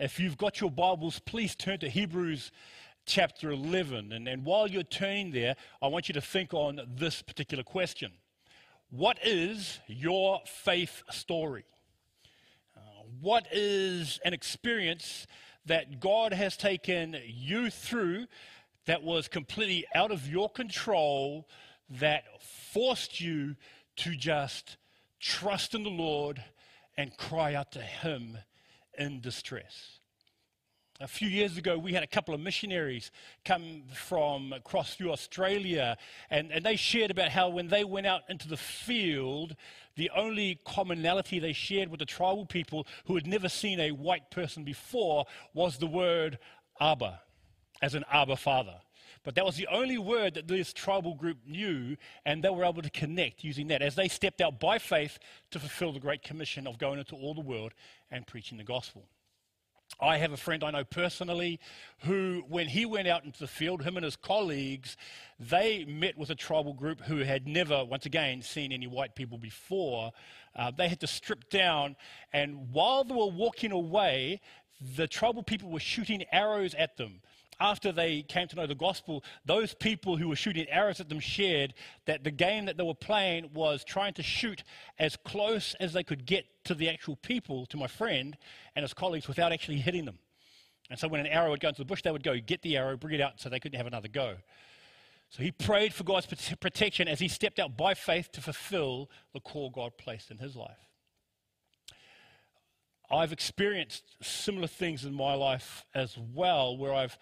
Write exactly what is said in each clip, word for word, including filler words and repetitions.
If you've got your Bibles, please turn to Hebrews chapter eleven. And, and while you're turning there, I want you to think on this particular question. What is your faith story? Uh, what is an experience that God has taken you through that was completely out of your control, that forced you to just trust in the Lord and cry out to Him in distress? A few years ago, we had a couple of missionaries come from across through Australia, and, and they shared about how when they went out into the field, the only commonality they shared with the tribal people who had never seen a white person before was the word Abba, as an Abba Father. But that was the only word that this tribal group knew, and they were able to connect using that as they stepped out by faith to fulfill the Great Commission of going into all the world and preaching the gospel. I have a friend I know personally who, when he went out into the field, him and his colleagues, they met with a tribal group who had never, once again, seen any white people before. Uh, they had to strip down, and while they were walking away, the tribal people were shooting arrows at them. After they came to know the gospel, those people who were shooting arrows at them shared that the game that they were playing was trying to shoot as close as they could get to the actual people, to my friend and his colleagues, without actually hitting them. And so when an arrow would go into the bush, they would go get the arrow, bring it out, so they couldn't have another go. So he prayed for God's protection as he stepped out by faith to fulfill the call God placed in his life. I've experienced similar things in my life as well, where I've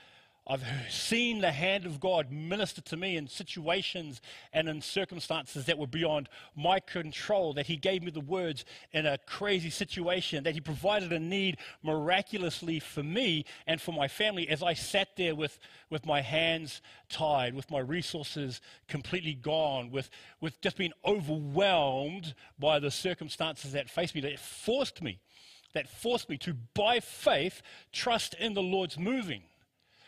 I've seen the hand of God minister to me in situations and in circumstances that were beyond my control, that He gave me the words in a crazy situation, that He provided a need miraculously for me and for my family as I sat there with, with my hands tied, with my resources completely gone, with, with just being overwhelmed by the circumstances that faced me, that forced me, that forced me to, by faith, trust in the Lord's moving.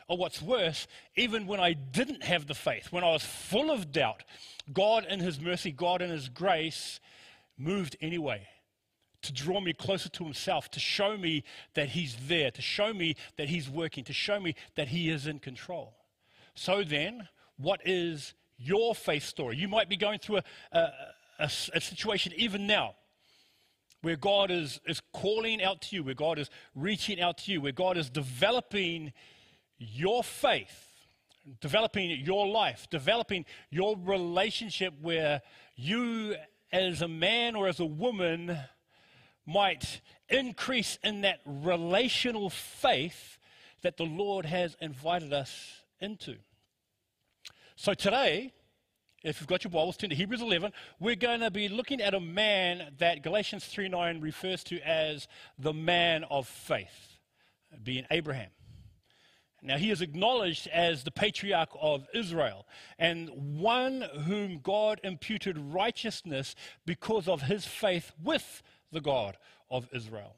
Or what's worse, even when I didn't have the faith, when I was full of doubt, God in His mercy, God in His grace, moved anyway to draw me closer to Himself, to show me that He's there, to show me that He's working, to show me that He is in control. So then, what is your faith story? You might be going through a, a, a, a situation even now, where God is, is calling out to you, where God is reaching out to you, where God is developing your faith, developing your life, developing your relationship, where you as a man or as a woman might increase in that relational faith that the Lord has invited us into. So today, if you've got your Bibles, turn to Hebrews eleven. We're going to be looking at a man that Galatians three nine refers to as the man of faith, being Abraham. Now, he is acknowledged as the patriarch of Israel and one whom God imputed righteousness because of his faith with the God of Israel.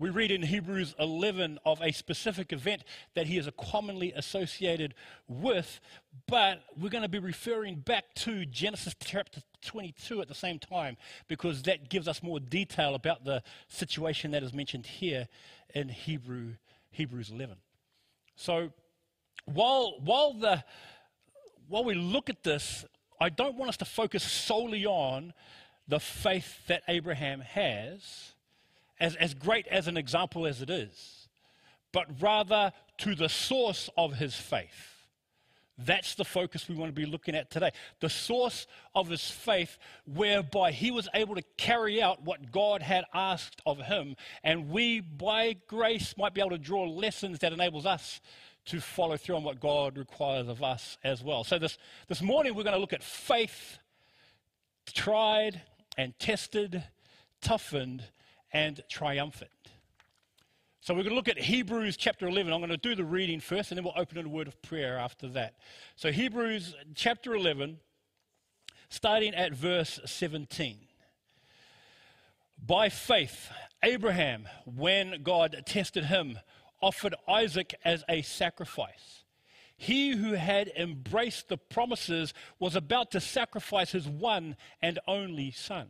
We read in Hebrews eleven of a specific event that he is commonly associated with, but we're going to be referring back to Genesis chapter twenty-two at the same time, because that gives us more detail about the situation that is mentioned here in Hebrew, Hebrews eleven. So while, while, the, while we look at this, I don't want us to focus solely on the faith that Abraham has, as, as great as an example as it is, but rather to the source of his faith. That's the focus we want to be looking at today. The source of his faith, whereby he was able to carry out what God had asked of him. And we, by grace, might be able to draw lessons that enables us to follow through on what God requires of us as well. So this, this morning, we're going to look at faith tried and tested, toughened, and triumphant. So we're going to look at Hebrews chapter eleven. I'm going to do the reading first, and then we'll open in a word of prayer after that. So Hebrews chapter eleven, starting at verse seventeen. By faith, Abraham, when God tested him, offered Isaac as a sacrifice. He who had embraced the promises was about to sacrifice his one and only son,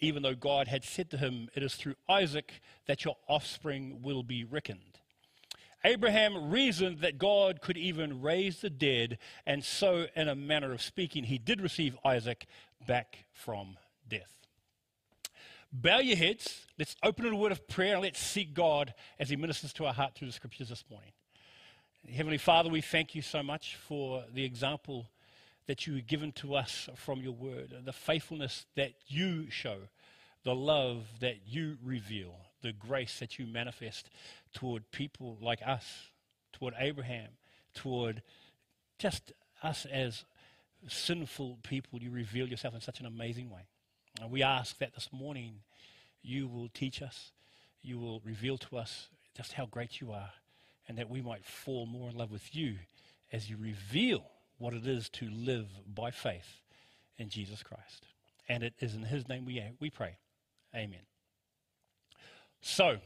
even though God had said to him, "It is through Isaac that your offspring will be reckoned." Abraham reasoned that God could even raise the dead, and so, in a manner of speaking, he did receive Isaac back from death. Bow your heads, let's open in a word of prayer, and let's seek God as he ministers to our heart through the scriptures this morning. Heavenly Father, we thank you so much for the example that you have given to us from your word, the faithfulness that you show, the love that you reveal, the grace that you manifest toward people like us, toward Abraham, toward just us as sinful people. You reveal yourself in such an amazing way. And we ask that this morning you will teach us, you will reveal to us just how great you are, and that we might fall more in love with you as you reveal what it is to live by faith in Jesus Christ. And it is in his name we, we pray. Amen. So,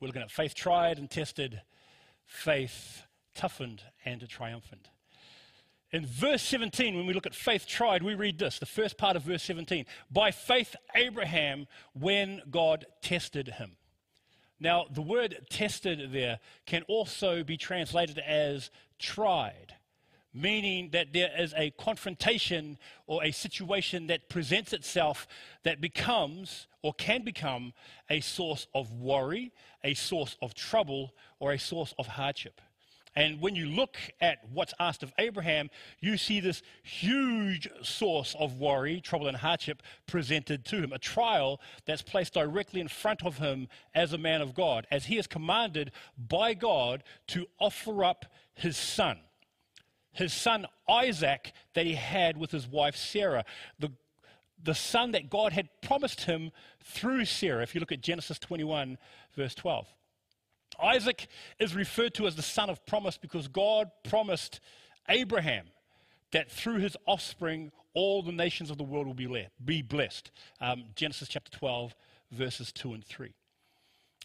we're looking at faith tried and tested, faith toughened and triumphant. In verse seventeen, when we look at faith tried, we read this, the first part of verse seventeen. By faith, Abraham, when God tested him. Now, the word tested there can also be translated as tried, meaning that there is a confrontation or a situation that presents itself that becomes or can become a source of worry, a source of trouble, or a source of hardship. And when you look at what's asked of Abraham, you see this huge source of worry, trouble, and hardship presented to him, a trial that's placed directly in front of him as a man of God, as he is commanded by God to offer up his son. His son Isaac that he had with his wife Sarah, the, the son that God had promised him through Sarah, if you look at Genesis twenty-one, verse twelve. Isaac is referred to as the son of promise because God promised Abraham that through his offspring all the nations of the world will be, le- be blessed, um, Genesis chapter twelve, verses two and three,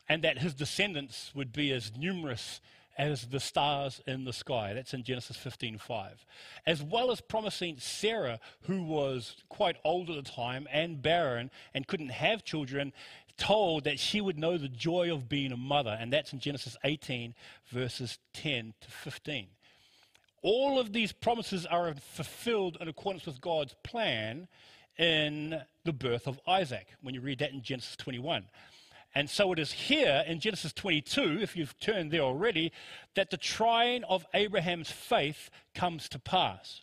and that his descendants would be as numerous as the stars in the sky. That's in Genesis fifteen five. As well as promising Sarah, who was quite old at the time and barren and couldn't have children, told that she would know the joy of being a mother. And that's in Genesis eighteen, verses ten to fifteen. All of these promises are fulfilled in accordance with God's plan in the birth of Isaac, when you read that in Genesis twenty-one. And so it is here in Genesis twenty-two, if you've turned there already, that the trying of Abraham's faith comes to pass.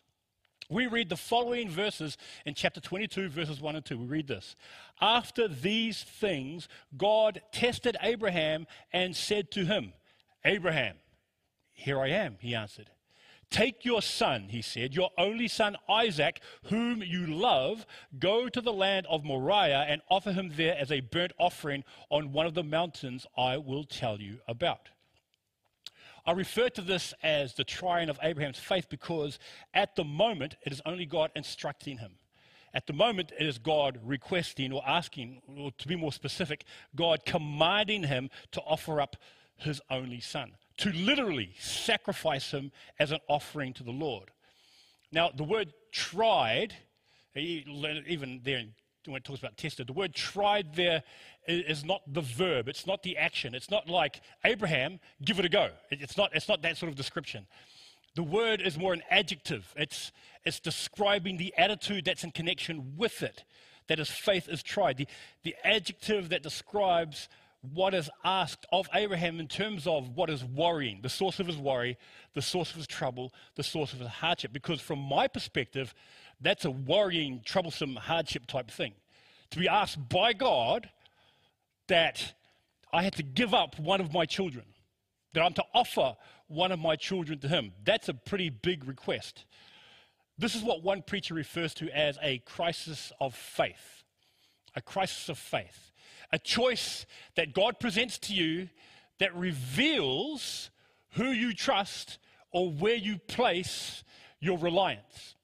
We read the following verses in chapter twenty-two, verses one and two. We read this. After these things, God tested Abraham and said to him, Abraham, here I am, he answered. Take your son, he said, your only son Isaac, whom you love, go to the land of Moriah and offer him there as a burnt offering on one of the mountains I will tell you about. I refer to this as the trying of Abraham's faith because at the moment it is only God instructing him. At the moment, it is God requesting or asking, or to be more specific, God commanding him to offer up his only son, to literally sacrifice him as an offering to the Lord. Now, the word tried, even there when it talks about tested, the word tried there is not the verb, it's not the action. It's not like, Abraham, give it a go. It's not, it's not that sort of description. The word is more an adjective. It's, it's describing the attitude that's in connection with it, that his faith is tried. The, the adjective that describes what is asked of Abraham in terms of what is worrying, the source of his worry, the source of his trouble, the source of his hardship. Because from my perspective, that's a worrying, troublesome, hardship type thing. To be asked by God that I had to give up one of my children, that I'm to offer one of my children to him. That's a pretty big request. This is what one preacher refers to as a crisis of faith, a crisis of faith. A choice that God presents to you that reveals who you trust or where you place your reliance,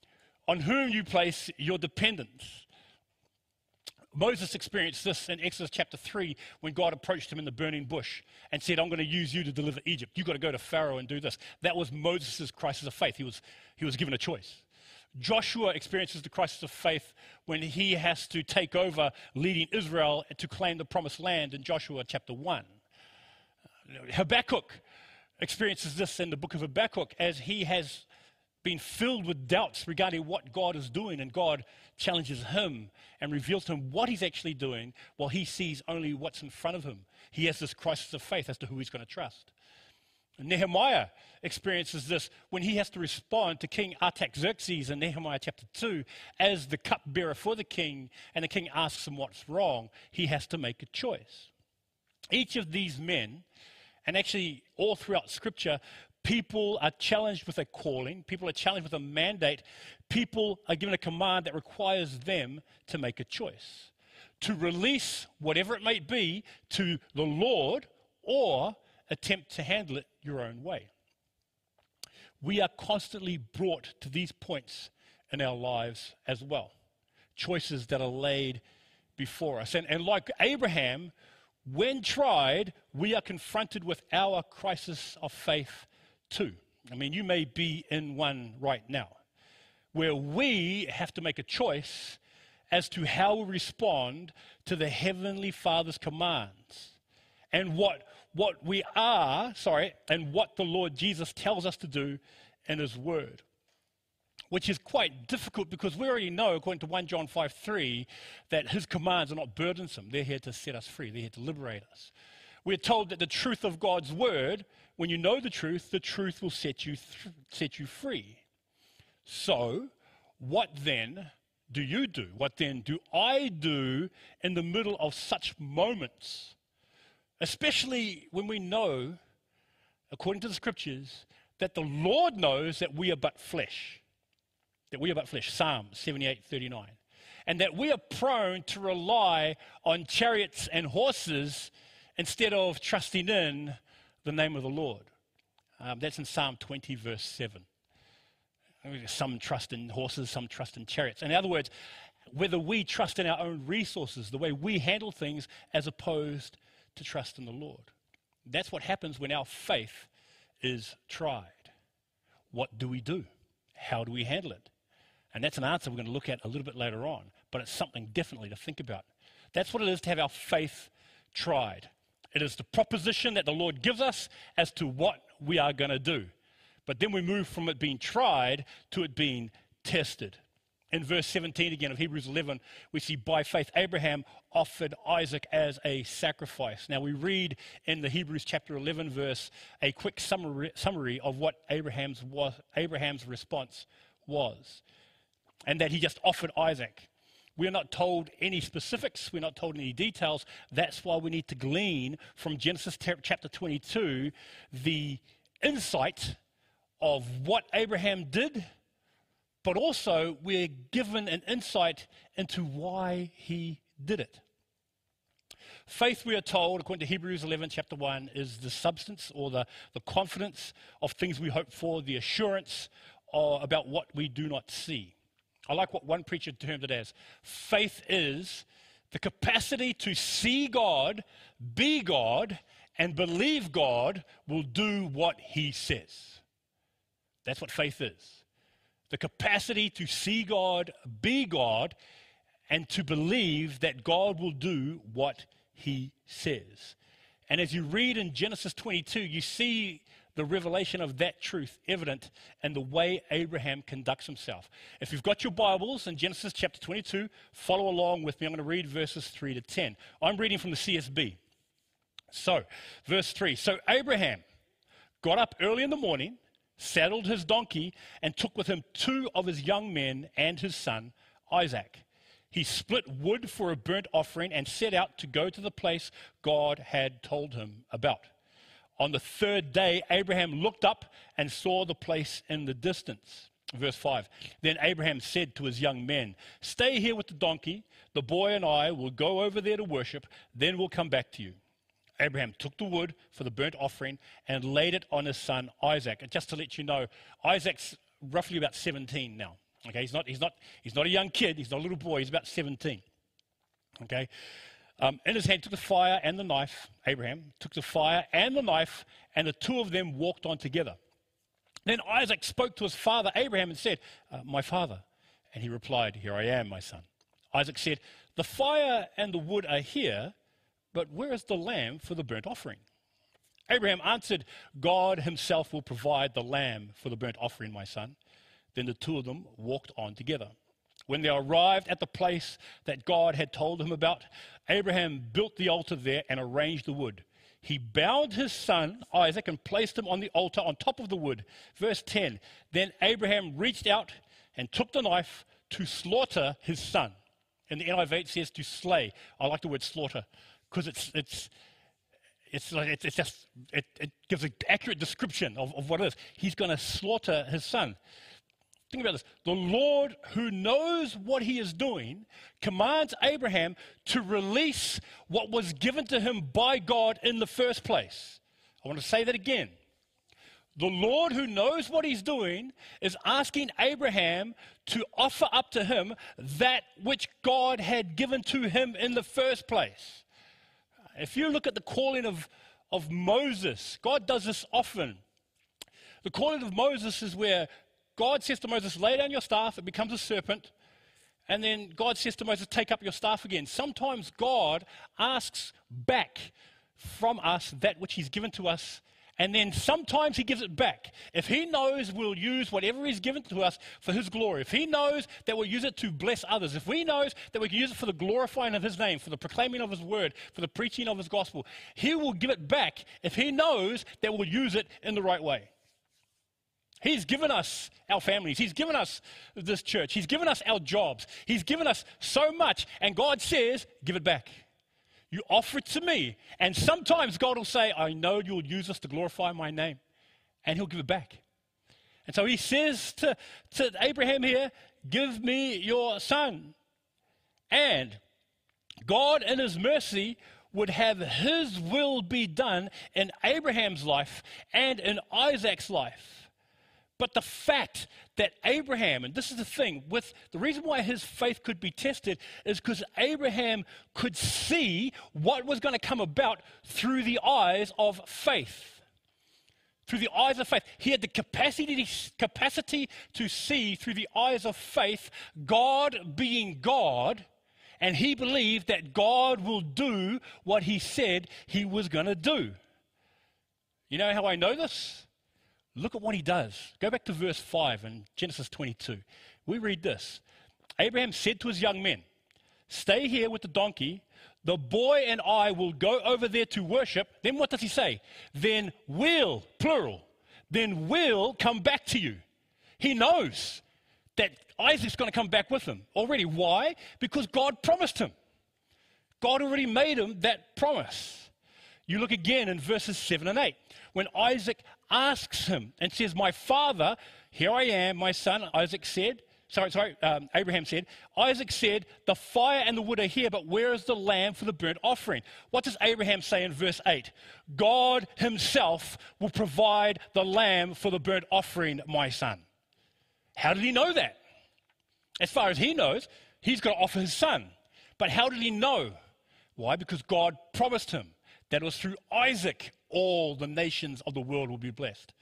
on whom you place your dependence. Moses experienced this in Exodus chapter three when God approached him in the burning bush and said, I'm going to use you to deliver Egypt. You've got to go to Pharaoh and do this. That was Moses' crisis of faith. He was, he was given a choice. Joshua experiences the crisis of faith when he has to take over leading Israel to claim the promised land in Joshua chapter one. Habakkuk experiences this in the book of Habakkuk as he has been filled with doubts regarding what God is doing, and God challenges him and reveals to him what he's actually doing while he sees only what's in front of him. He has this crisis of faith as to who he's going to trust. And Nehemiah experiences this when he has to respond to King Artaxerxes in Nehemiah chapter two as the cupbearer for the king, and the king asks him what's wrong. He has to make a choice. Each of these men, and actually all throughout Scripture, people are challenged with a calling. People are challenged with a mandate. People are given a command that requires them to make a choice, to release whatever it may be to the Lord or attempt to handle it your own way. We are constantly brought to these points in our lives as well, choices that are laid before us. And, and like Abraham, when tried, we are confronted with our crisis of faith too. I mean, you may be in one right now where we have to make a choice as to how we respond to the Heavenly Father's commands and what what we are, sorry, and what the Lord Jesus tells us to do in His Word, which is quite difficult because we already know, according to First John five three, that His commands are not burdensome. They're here to set us free. They're here to liberate us. We're told that the truth of God's Word, when you know the truth, the truth will set you th- set you free. So what then do you do? What then do I do in the middle of such moments? Especially when we know, according to the Scriptures, that the Lord knows that we are but flesh. That we are but flesh, Psalm seventy-eight thirty-nine. And that we are prone to rely on chariots and horses instead of trusting in the name of the Lord. Um, that's in Psalm twenty, verse seven. Some trust in horses, some trust in chariots. In other words, whether we trust in our own resources, the way we handle things, as opposed to trust in the Lord. That's what happens when our faith is tried. What do we do? How do we handle it? And that's an answer we're going to look at a little bit later on, but it's something definitely to think about. That's what it is to have our faith tried. It is the proposition that the Lord gives us as to what we are going to do. But then we move from it being tried to it being tested. In verse seventeen again of Hebrews eleven, we see, by faith Abraham offered Isaac as a sacrifice. Now we read in the Hebrews chapter eleven verse a quick summary, summary of what Abraham's, was, Abraham's response was, and that he just offered Isaac. We're not told any specifics. We're not told any details. That's why we need to glean from Genesis chapter twenty-two the insight of what Abraham did, but also we're given an insight into why he did it. Faith, we are told, according to Hebrews eleven chapter one, is the substance or the, the confidence of things we hope for, the assurance uh, about what we do not see. I like what one preacher termed it as. Faith is the capacity to see God, be God, and believe God will do what He says. That's what faith is. The capacity to see God, be God, and to believe that God will do what He says. And as you read in Genesis twenty-two, you see the revelation of that truth evident in the way Abraham conducts himself. If you've got your Bibles in Genesis chapter twenty-two, follow along with me. I'm going to read verses three to ten. I'm reading from the C S B. So, verse three. So Abraham got up early in the morning, saddled his donkey, and took with him two of his young men and his son Isaac. He split wood for a burnt offering and set out to go to the place God had told him about. On the third day, Abraham looked up and saw the place in the distance. Verse five, then Abraham said to his young men, "Stay here with the donkey. The boy and I will go over there to worship. Then we'll come back to you." Abraham took the wood for the burnt offering and laid it on his son Isaac. And just to let you know, Isaac's roughly about seventeen now. Okay, he's not, he's not, he's not a young kid. He's not a little boy. He's about seventeen. Okay. Um, in his hand took the fire and the knife. Abraham took the fire and the knife, and the two of them walked on together. Then Isaac spoke to his father Abraham and said, uh, my father. And he replied, here I am, my son. Isaac said, the fire and the wood are here, but where is the lamb for the burnt offering? Abraham answered, God himself will provide the lamb for the burnt offering, my son. Then the two of them walked on together. When they arrived at the place that God had told him about, Abraham built the altar there and arranged the wood. He bound his son, Isaac, and placed him on the altar on top of the wood. Verse ten, then Abraham reached out and took the knife to slaughter his son. And the N I V says to slay. I like the word slaughter because it's, it's, it's, like, it's just, it, it gives an accurate description of, of what it is. He's going to slaughter his son. Think about this. The Lord, who knows what he is doing, commands Abraham to release what was given to him by God in the first place. I want to say that again. The Lord, who knows what he's doing, is asking Abraham to offer up to him that which God had given to him in the first place. If you look at the calling of, of Moses, God does this often. The calling of Moses is where God says to Moses, lay down your staff, it becomes a serpent. And then God says to Moses, take up your staff again. Sometimes God asks back from us that which he's given to us, and then sometimes he gives it back. If he knows we'll use whatever he's given to us for his glory, if he knows that we'll use it to bless others, if he knows that we can use it for the glorifying of his name, for the proclaiming of his word, for the preaching of his gospel, he will give it back if he knows that we'll use it in the right way. He's given us our families. He's given us this church. He's given us our jobs. He's given us so much. And God says, give it back. You offer it to me. And sometimes God will say, I know you'll use this to glorify my name. And he'll give it back. And so he says to, to Abraham here, give me your son. And God in his mercy would have his will be done in Abraham's life and in Isaac's life. But the fact that Abraham, and this is the thing, with the reason why his faith could be tested is because Abraham could see what was going to come about through the eyes of faith. Through the eyes of faith. He had the capacity, capacity to see through the eyes of faith, God being God, and he believed that God will do what he said he was going to do. You know how I know this? Look at what he does. Go back to verse five in Genesis twenty-two. We read this. Abraham said to his young men, stay here with the donkey. The boy and I will go over there to worship. Then what does he say? Then we'll, plural, then we'll come back to you. He knows that Isaac's going to come back with him already. Why? Because God promised him. God already made him that promise. You look again in verses seven and eight. When Isaac asks him and says, my father, here I am, my son, Isaac said, sorry, sorry, um, Abraham said, Isaac said, the fire and the wood are here, but where is the lamb for the burnt offering? What does Abraham say in verse eight? God himself will provide the lamb for the burnt offering, my son. How did he know that? As far as he knows, he's going to offer his son. But how did he know? Why? Because God promised him that it was through Isaac all the nations of the world will be blessed.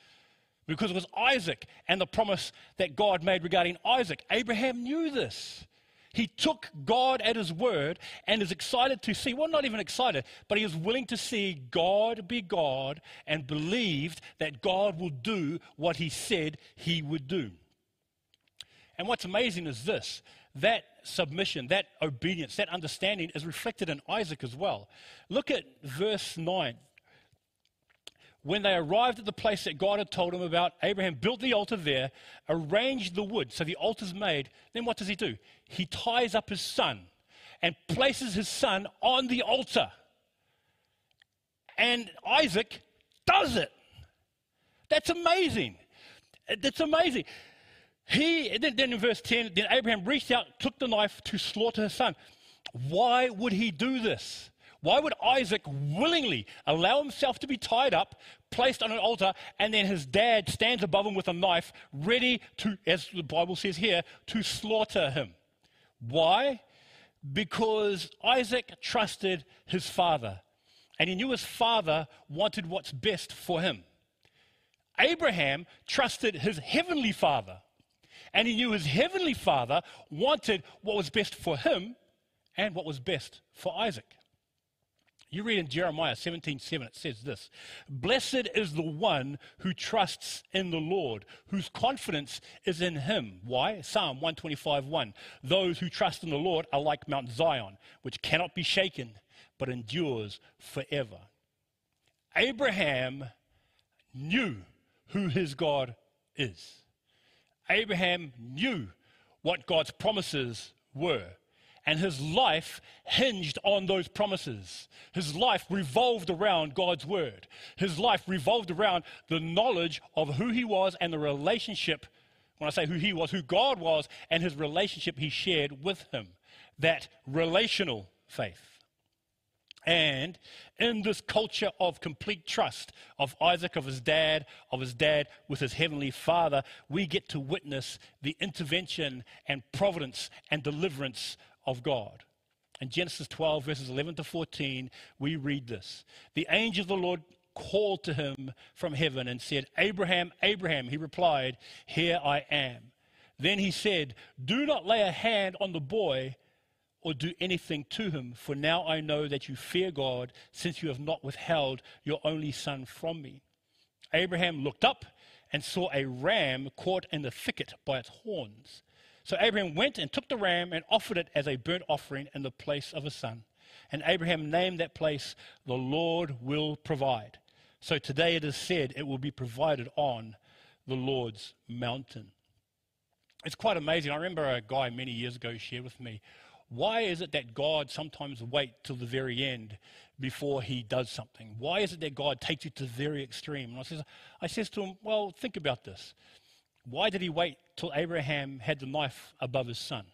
Because it was Isaac and the promise that God made regarding Isaac. Abraham knew this. He took God at his word and is excited to see, well, not even excited, but he is willing to see God be God and believed that God will do what he said he would do. And what's amazing is this, that submission, that obedience, that understanding is reflected in Isaac as well. Look at verse nine. When they arrived at the place that God had told him about, Abraham built the altar there, arranged the wood, so the altar's made. Then what does he do? He ties up his son and places his son on the altar. And Isaac does it. That's amazing. That's amazing. He, then in verse ten, then Abraham reached out, took the knife to slaughter his son. Why would he do this? Why would Isaac willingly allow himself to be tied up, placed on an altar, and then his dad stands above him with a knife, ready to, as the Bible says here, to slaughter him? Why? Because Isaac trusted his father, and he knew his father wanted what's best for him. Abraham trusted his heavenly father, and he knew his heavenly father wanted what was best for him and what was best for Isaac. You read in Jeremiah seventeen seven, it says this: "Blessed is the one who trusts in the Lord, whose confidence is in him." Why? Psalm one twenty-five one. "Those who trust in the Lord are like Mount Zion, which cannot be shaken, but endures forever." Abraham knew who his God is. Abraham knew what God's promises were. And his life hinged on those promises. His life revolved around God's word. His life revolved around the knowledge of who he was and the relationship, when I say who he was, who God was, and his relationship he shared with him. That relational faith. And in this culture of complete trust of Isaac, of his dad, of his dad with his heavenly father, we get to witness the intervention and providence and deliverance of God. In Genesis twelve, verses eleven to fourteen, we read this: "The angel of the Lord called to him from heaven and said, 'Abraham, Abraham.' He replied, 'Here I am.' Then he said, 'Do not lay a hand on the boy or do anything to him, for now I know that you fear God, since you have not withheld your only son from me.' Abraham looked up and saw a ram caught in the thicket by its horns. So Abraham went and took the ram and offered it as a burnt offering in the place of his son. And Abraham named that place, 'The Lord Will Provide.' So today it is said, 'It will be provided on the Lord's mountain.'" It's quite amazing. I remember a guy many years ago shared with me, why is it that God sometimes waits till the very end before he does something? Why is it that God takes you to the very extreme? And I says, I says to him, well, think about this. Why did he wait till Abraham had the knife above his son?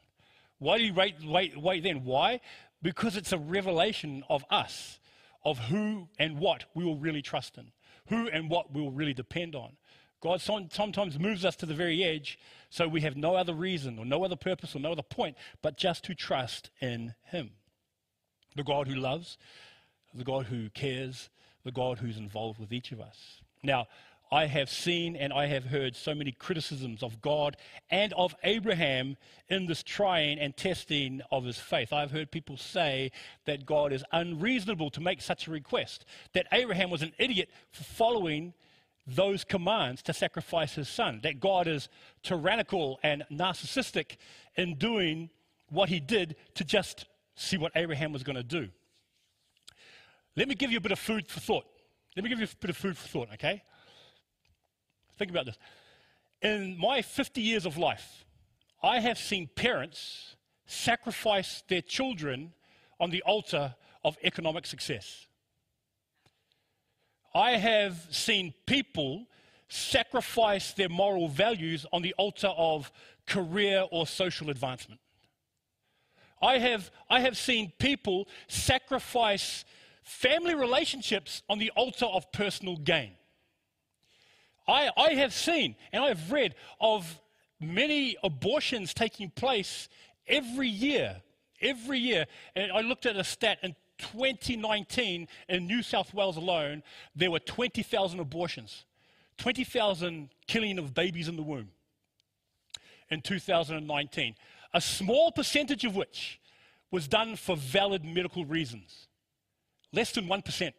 Why did he wait, wait, wait then? Why? Because it's a revelation of us, of who and what we will really trust in, who and what we will really depend on. God sometimes moves us to the very edge so we have no other reason or no other purpose or no other point but just to trust in him. The God who loves, the God who cares, the God who's involved with each of us. Now, I have seen and I have heard so many criticisms of God and of Abraham in this trying and testing of his faith. I've heard people say that God is unreasonable to make such a request, that Abraham was an idiot for following those commands to sacrifice his son, that God is tyrannical and narcissistic in doing what he did to just see what Abraham was going to do. Let me give you a bit of food for thought. Let me give you a bit of food for thought, okay? Think about this. In my fifty years of life, I have seen parents sacrifice their children on the altar of economic success. I have seen people sacrifice their moral values on the altar of career or social advancement. I have, I have seen people sacrifice family relationships on the altar of personal gain. I, I have seen and I have read of many abortions taking place every year, every year. And I looked at a stat in twenty nineteen in New South Wales alone, there were twenty thousand abortions, twenty thousand killing of babies in the womb in two thousand nineteen, a small percentage of which was done for valid medical reasons, less than one percent.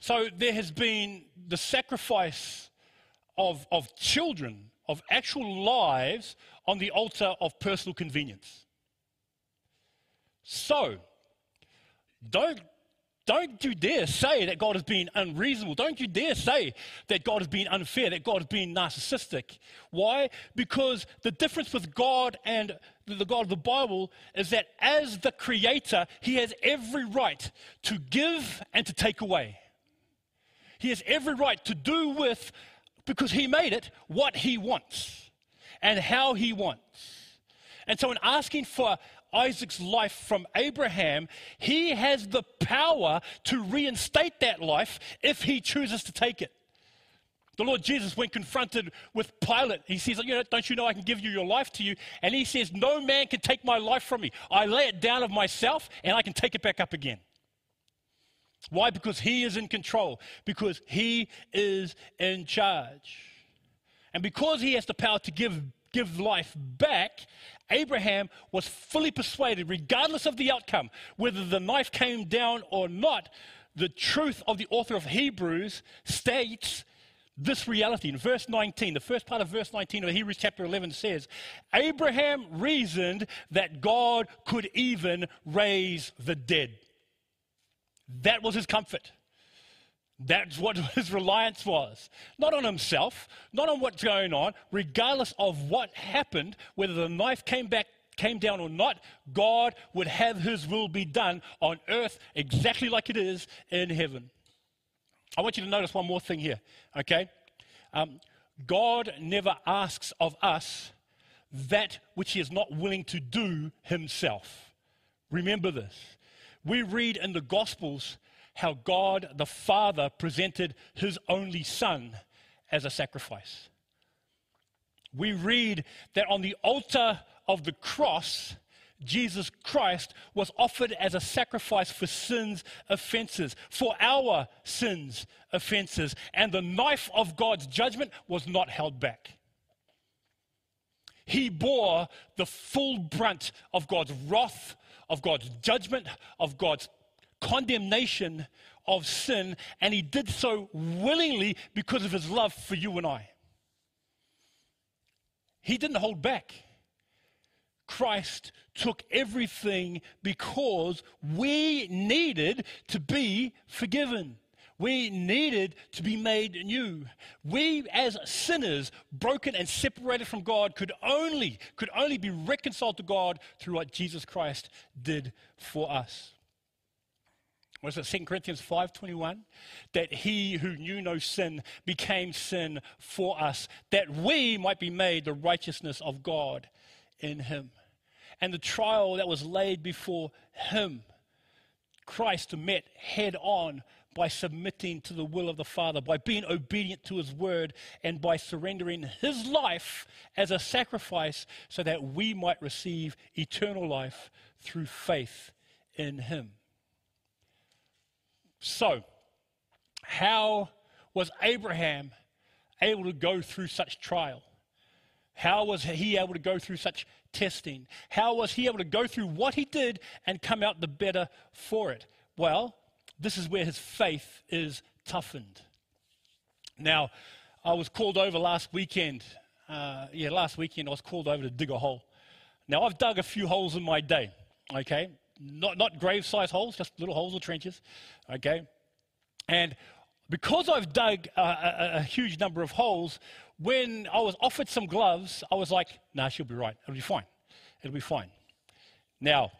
So there has been the sacrifice of, of children, of actual lives on the altar of personal convenience. So, Don't, don't you dare say that God is being unreasonable. Don't you dare say that God is being unfair, that God is being narcissistic. Why? Because the difference with God and the God of the Bible is that as the creator, he has every right to give and to take away. He has every right to do with, because he made it, what he wants and how he wants. And so in asking for Isaac's life from Abraham, he has the power to reinstate that life if he chooses to take it. The Lord Jesus, when confronted with Pilate, he says, you know, don't you know I can give you your life to you? And he says, no man can take my life from me. I lay it down of myself and I can take it back up again. Why? Because he is in control. Because he is in charge. And because he has the power to give, give life back, Abraham was fully persuaded, regardless of the outcome, whether the knife came down or not, the truth of the author of Hebrews states this reality. In verse nineteen, the first part of verse nineteen of Hebrews chapter eleven says, Abraham reasoned that God could even raise the dead. That was his comfort. That's what his reliance was. Not on himself, not on what's going on, regardless of what happened, whether the knife came back, came down or not, God would have his will be done on earth exactly like it is in heaven. I want you to notice one more thing here, okay? Um, God never asks of us that which he is not willing to do himself. Remember this. We read in the Gospels how God the Father presented his only Son as a sacrifice. We read that on the altar of the cross, Jesus Christ was offered as a sacrifice for sins' offenses, for our sins' offenses, and the knife of God's judgment was not held back. He bore the full brunt of God's wrath, of God's judgment, of God's condemnation of sin, and he did so willingly because of his love for you and I. He didn't hold back. Christ took everything because we needed to be forgiven. We needed to be made new. We as sinners, broken and separated from God, could only, could only be reconciled to God through what Jesus Christ did for us. What is it, Second Corinthians five twenty-one? That he who knew no sin became sin for us, that we might be made the righteousness of God in him. And the trial that was laid before him, Christ met head on by submitting to the will of the Father, by being obedient to his word, and by surrendering his life as a sacrifice so that we might receive eternal life through faith in him. So, how was Abraham able to go through such trial? How was he able to go through such testing? How was he able to go through what he did and come out the better for it? Well, this is where his faith is toughened. Now, I was called over last weekend. Uh, yeah, last weekend I was called over to dig a hole. Now, I've dug a few holes in my day, okay? Not not grave-sized holes, just little holes or trenches, okay? And because I've dug a, a, a huge number of holes, when I was offered some gloves, I was like, nah, she'll be right. It'll be fine. It'll be fine. Now,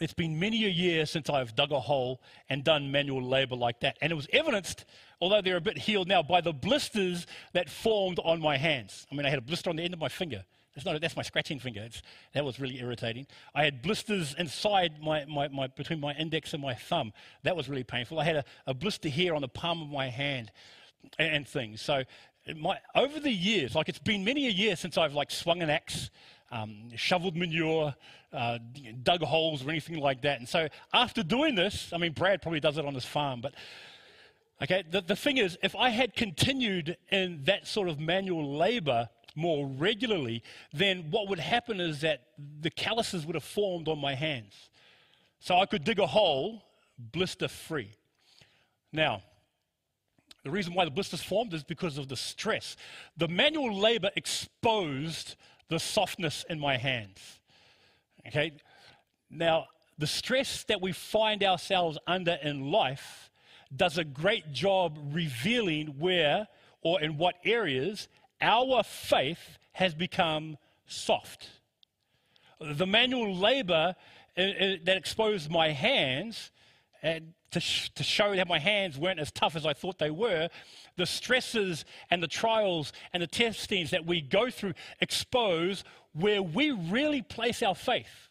it's been many a year since I've dug a hole and done manual labor like that. And it was evidenced, although they're a bit healed now, by the blisters that formed on my hands. I mean, I had a blister on the end of my finger. That's, not, that's my scratching finger. It's, that was really irritating. I had blisters inside my, my, my, between my index and my thumb. That was really painful. I had a, a blister here on the palm of my hand and, and things. So my, over the years, like it's been many a year since I've like swung an axe, um, shoveled manure, uh, dug holes or anything like that. And so after doing this, I mean, Brad probably does it on his farm, but okay, the, the thing is, if I had continued in that sort of manual labor more regularly, then what would happen is that the calluses would have formed on my hands. So I could dig a hole blister-free. Now, the reason why the blisters formed is because of the stress. The manual labor exposed the softness in my hands. Okay? Now, the stress that we find ourselves under in life does a great job revealing where or in what areas our faith has become soft. The manual labor uh, uh, that exposed my hands uh, to, sh- to show that my hands weren't as tough as I thought they were, the stresses and the trials and the testings that we go through expose where we really place our faith,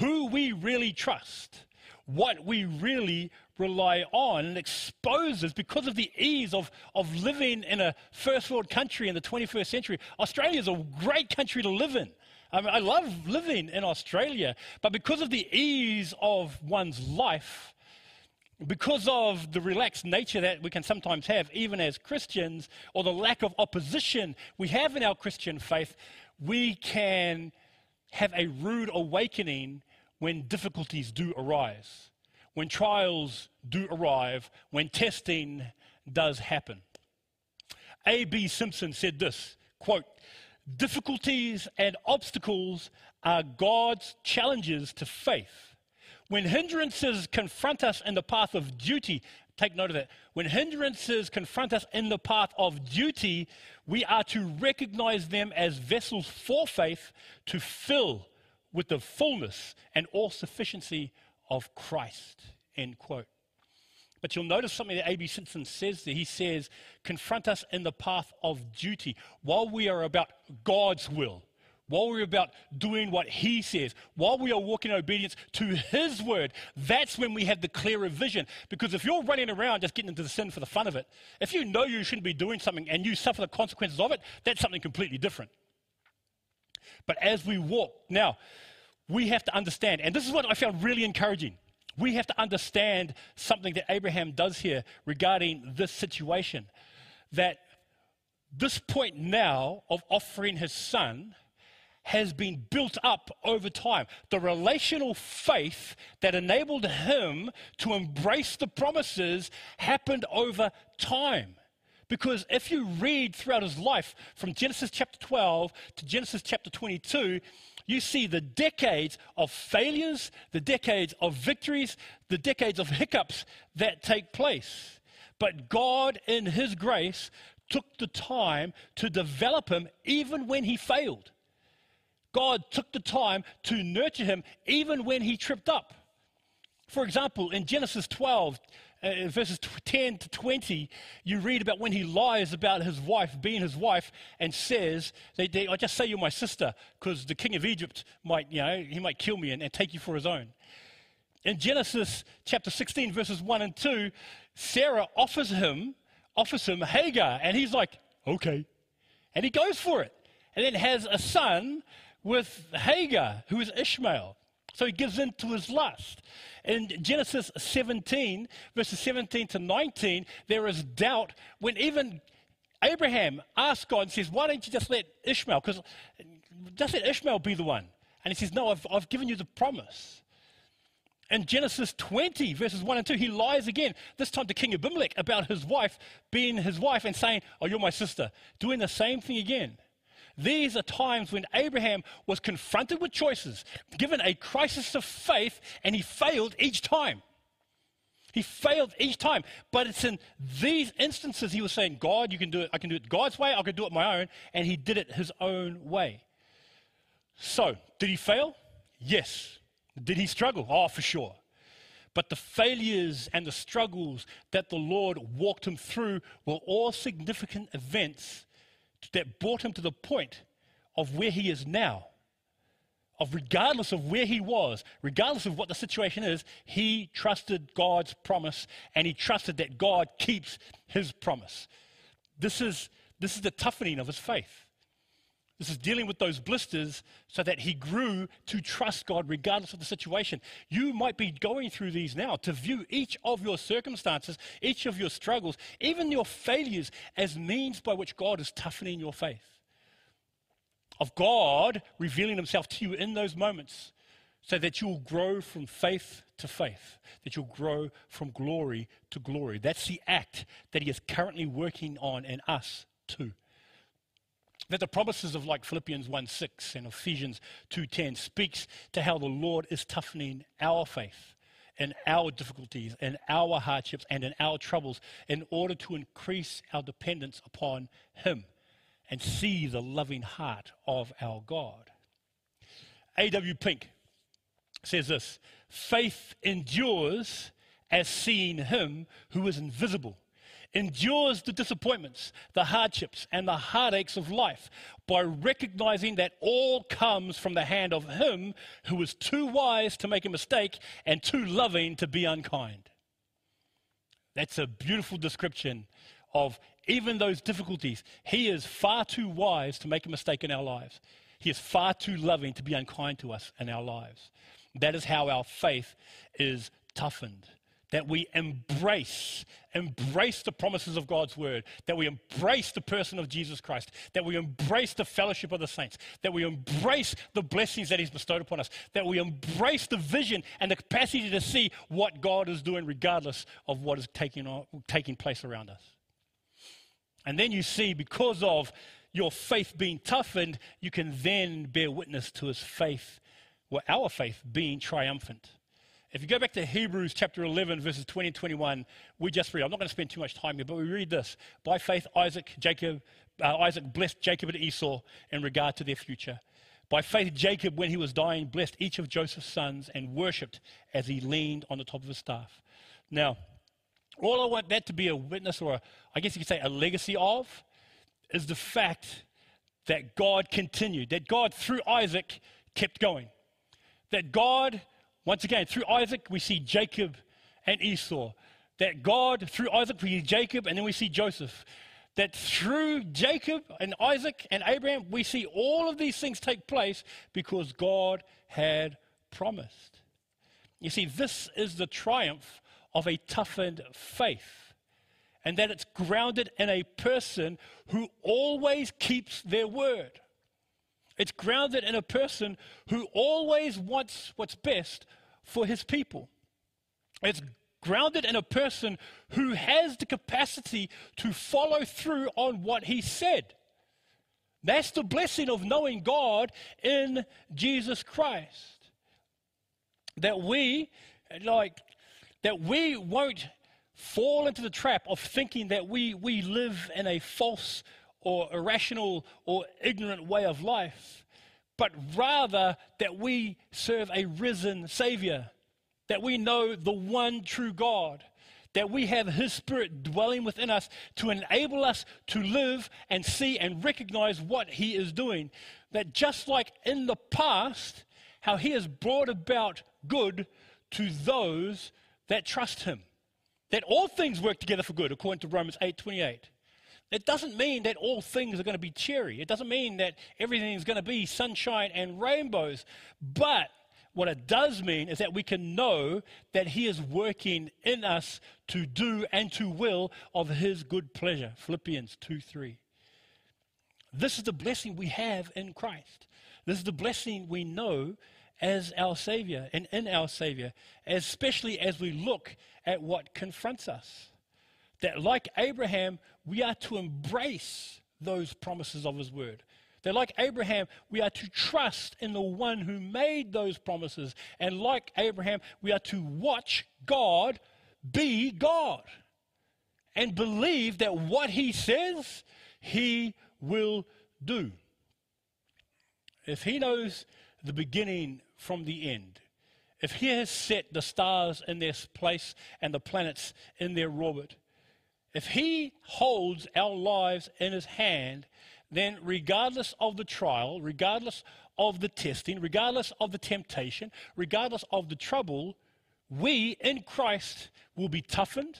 who we really trust, what we really rely on, and exposes, because of the ease of, of living in a first world country in the twenty-first century. Australia is a great country to live in. I mean, I love living in Australia, but because of the ease of one's life, because of the relaxed nature that we can sometimes have, even as Christians, or the lack of opposition we have in our Christian faith, we can have a rude awakening when difficulties do arise, when trials do arrive, when testing does happen. A B Simpson said this, quote, "Difficulties and obstacles are God's challenges to faith. When hindrances confront us in the path of duty," take note of that, "when hindrances confront us in the path of duty, we are to recognize them as vessels for faith to fill with the fullness and all sufficiency of Christ," end quote. But you'll notice something that A B Simpson says there. He says, confront us in the path of duty. While we are about God's will, while we're about doing what he says, while we are walking in obedience to his word, that's when we have the clearer vision. Because if you're running around just getting into the sin for the fun of it, if you know you shouldn't be doing something and you suffer the consequences of it, that's something completely different. But as we walk, now, we have to understand, and this is what I found really encouraging, we have to understand something that Abraham does here regarding this situation, that this point now of offering his son has been built up over time. The relational faith that enabled him to embrace the promises happened over time. Because if you read throughout his life, from Genesis chapter twelve to Genesis chapter twenty-two, you see the decades of failures, the decades of victories, the decades of hiccups that take place. But God, in his grace, took the time to develop him even when he failed. God took the time to nurture him even when he tripped up. For example, in Genesis twelve, uh, verses ten to twenty, you read about when he lies about his wife being his wife and says, they, they, I just say you're my sister because the king of Egypt might, you know, he might kill me and, and take you for his own. In Genesis chapter sixteen, verses one and two, Sarah offers him, offers him Hagar, and he's like, okay. And he goes for it and then has a son with Hagar, who is Ishmael. So he gives in to his lust. In Genesis seventeen, verses seventeen to nineteen, there is doubt when even Abraham asks God and says, why don't you just let Ishmael, because just let Ishmael be the one. And he says, no, I've, I've given you the promise. In Genesis twenty, verses one and two, he lies again, this time to King Abimelech, about his wife being his wife and saying, oh, you're my sister, doing the same thing again. These are times when Abraham was confronted with choices, given a crisis of faith, and he failed each time. He failed each time. But it's in these instances he was saying, God, you can do it. I can do it God's way. I can do it my own. And he did it his own way. So, did he fail? Yes. Did he struggle? Oh, for sure. But the failures and the struggles that the Lord walked him through were all significant events that brought him to the point of where he is now. Of regardless of where he was, regardless of what the situation is, he trusted God's promise, and he trusted that God keeps his promise. This is, this is the toughening of his faith. This is dealing with those blisters so that he grew to trust God regardless of the situation. You might be going through these now, to view each of your circumstances, each of your struggles, even your failures, as means by which God is toughening your faith. Of God revealing himself to you in those moments so that you'll grow from faith to faith, that you'll grow from glory to glory. That's the act that he is currently working on in us too. That the promises of like Philippians one six and Ephesians two ten speaks to how the Lord is toughening our faith in our difficulties, in our hardships, and in our troubles in order to increase our dependence upon him and see the loving heart of our God. A W Pink says this, faith endures as seeing him who is invisible. Endures the disappointments, the hardships, and the heartaches of life by recognizing that all comes from the hand of him who is too wise to make a mistake and too loving to be unkind. That's a beautiful description of even those difficulties. He is far too wise to make a mistake in our lives. He is far too loving to be unkind to us in our lives. That is how our faith is toughened. that we embrace, embrace the promises of God's word, that we embrace the person of Jesus Christ, that we embrace the fellowship of the saints, that we embrace the blessings that he's bestowed upon us, that we embrace the vision and the capacity to see what God is doing regardless of what is taking, on, taking place around us. And then you see, because of your faith being toughened, you can then bear witness to his faith, well, our faith being triumphant. If you go back to Hebrews chapter eleven, verses twenty and twenty-one, we just read, I'm not going to spend too much time here, but we read this. By faith, Isaac, Jacob, uh, Isaac blessed Jacob and Esau in regard to their future. By faith, Jacob, when he was dying, blessed each of Joseph's sons and worshipped as he leaned on the top of his staff. Now, all I want that to be a witness, or a, I guess you could say a legacy of, is the fact that God continued, that God through Isaac kept going, that God... Once again, through Isaac, we see Jacob and Esau. That God, through Isaac, we see Jacob, and then we see Joseph. That through Jacob and Isaac and Abraham, we see all of these things take place because God had promised. You see, this is the triumph of a toughened faith, and that it's grounded in a person who always keeps their word. It's grounded in a person who always wants what's best for his people. It's grounded in a person who has the capacity to follow through on what he said. That's the blessing of knowing God in Jesus Christ. That we, like, that we won't fall into the trap of thinking that we, we live in a false or irrational or ignorant way of life, but rather that we serve a risen Savior, that we know the one true God, that we have his Spirit dwelling within us to enable us to live and see and recognize what he is doing, that just like in the past, how he has brought about good to those that trust him, that all things work together for good, according to Romans eight twenty-eight. It doesn't mean that all things are going to be cheery. It doesn't mean that everything is going to be sunshine and rainbows. But what it does mean is that we can know that he is working in us to do and to will of his good pleasure. Philippians two three. This is the blessing we have in Christ. This is the blessing we know as our Savior and in our Savior, especially as we look at what confronts us. That like Abraham, we are to embrace those promises of his word. That like Abraham, we are to trust in the one who made those promises. And like Abraham, we are to watch God be God and believe that what he says, he will do. If he knows the beginning from the end, if he has set the stars in their place and the planets in their orbit, if he holds our lives in his hand, then regardless of the trial, regardless of the testing, regardless of the temptation, regardless of the trouble, we in Christ will be toughened,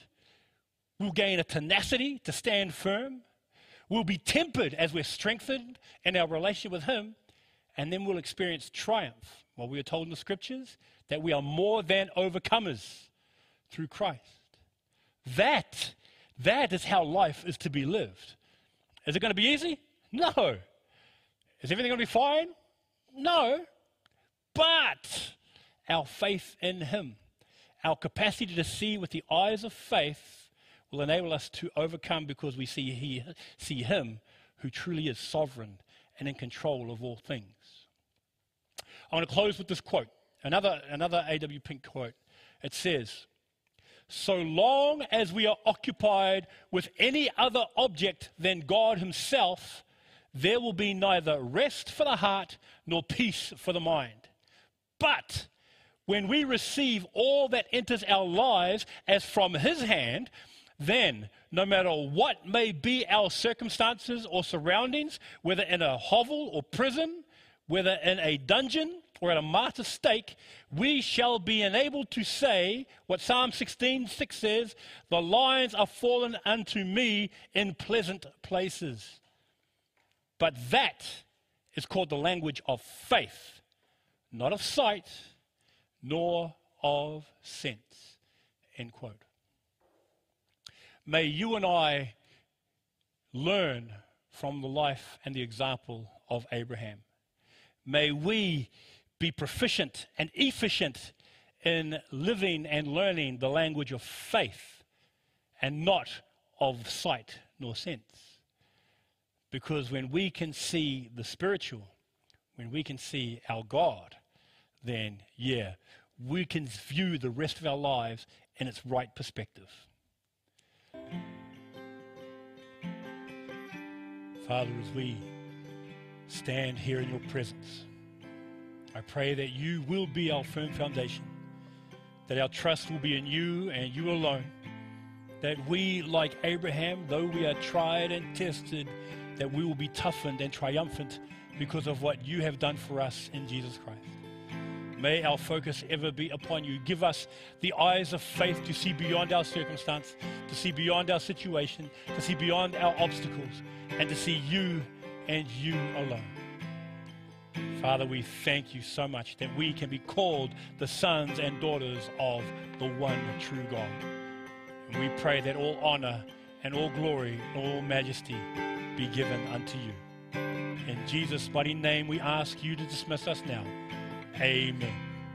we'll gain a tenacity to stand firm, we'll be tempered as we're strengthened in our relationship with him, and then we'll experience triumph. Well, we are told in the scriptures that we are more than overcomers through Christ. That That is how life is to be lived. Is it going to be easy? No. Is everything going to be fine? No. But our faith in him, our capacity to see with the eyes of faith, will enable us to overcome because we see, he, see him who truly is sovereign and in control of all things. I want to close with this quote, another, another A W Pink quote. It says, "So long as we are occupied with any other object than God himself, there will be neither rest for the heart nor peace for the mind. But when we receive all that enters our lives as from his hand, then no matter what may be our circumstances or surroundings, whether in a hovel or prison, whether in a dungeon, or at a martyr's stake, we shall be enabled to say what Psalm sixteen six says, the lions are fallen unto me in pleasant places." But that is called the language of faith, not of sight, nor of sense. End quote. May you and I learn from the life and the example of Abraham. May we be proficient and efficient in living and learning the language of faith and not of sight nor sense. Because when we can see the spiritual, when we can see our God, then, yeah, we can view the rest of our lives in its right perspective. Father, as we stand here in your presence, I pray that you will be our firm foundation, that our trust will be in you and you alone, that we, like Abraham, though we are tried and tested, that we will be toughened and triumphant because of what you have done for us in Jesus Christ. May our focus ever be upon you. Give us the eyes of faith to see beyond our circumstance, to see beyond our situation, to see beyond our obstacles, and to see you and you alone. Father, we thank you so much that we can be called the sons and daughters of the one true God. And we pray that all honor and all glory and all majesty be given unto you. In Jesus' mighty name, we ask you to dismiss us now. Amen.